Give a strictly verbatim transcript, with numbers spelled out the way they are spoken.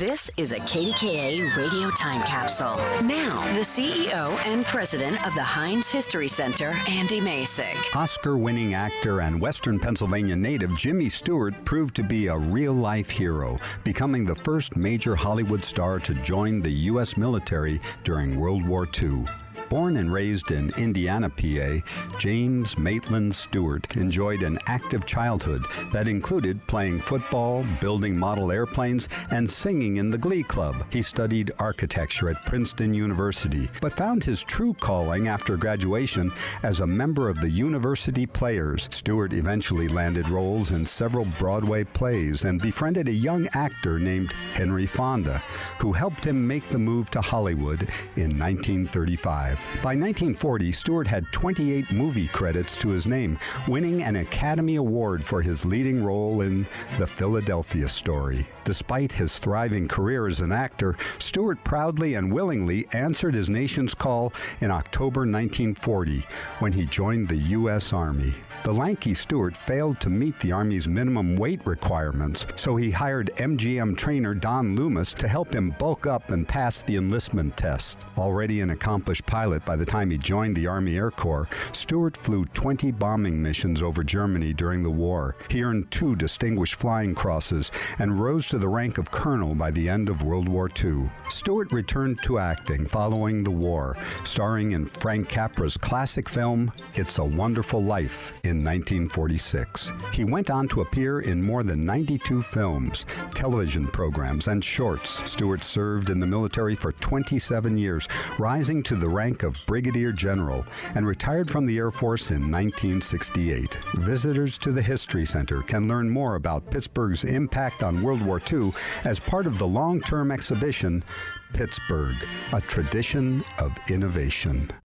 This is a K D K A radio time capsule. Now, the C E O and president of the Heinz History Center, Andy Masich. Oscar-winning actor and Western Pennsylvania native Jimmy Stewart proved to be a real-life hero, becoming the first major Hollywood star to join the U S military during World War Two. Born and raised in Indiana, P A, James Maitland Stewart enjoyed an active childhood that included playing football, building model airplanes, and singing in the Glee Club. He studied architecture at Princeton University, but found his true calling after graduation as a member of the University Players. Stewart eventually landed roles in several Broadway plays and befriended a young actor named Henry Fonda, who helped him make the move to Hollywood in nineteen thirty-five. By nineteen forty, Stewart had twenty-eight movie credits to his name, winning an Academy Award for his leading role in The Philadelphia Story. Despite his thriving career as an actor, Stewart proudly and willingly answered his nation's call in October nineteen forty, when he joined the U S Army. The lanky Stewart failed to meet the Army's minimum weight requirements, so he hired M G M trainer Don Loomis to help him bulk up and pass the enlistment test. Already an accomplished pilot by the time he joined the Army Air Corps, Stewart flew twenty bombing missions over Germany during the war. He earned two Distinguished Flying Crosses and rose to the rank of colonel by the end of World War Two. Stewart returned to acting following the war, starring in Frank Capra's classic film, It's a Wonderful Life, in nineteen forty-six. He went on to appear in more than ninety-two films, television programs, and shorts. Stewart served in the military for twenty-seven years, rising to the rank of Brigadier General, and retired from the Air Force in nineteen sixty-eight. Visitors to the History Center can learn more about Pittsburgh's impact on World War Two as part of the long-term exhibition, Pittsburgh, A Tradition of Innovation.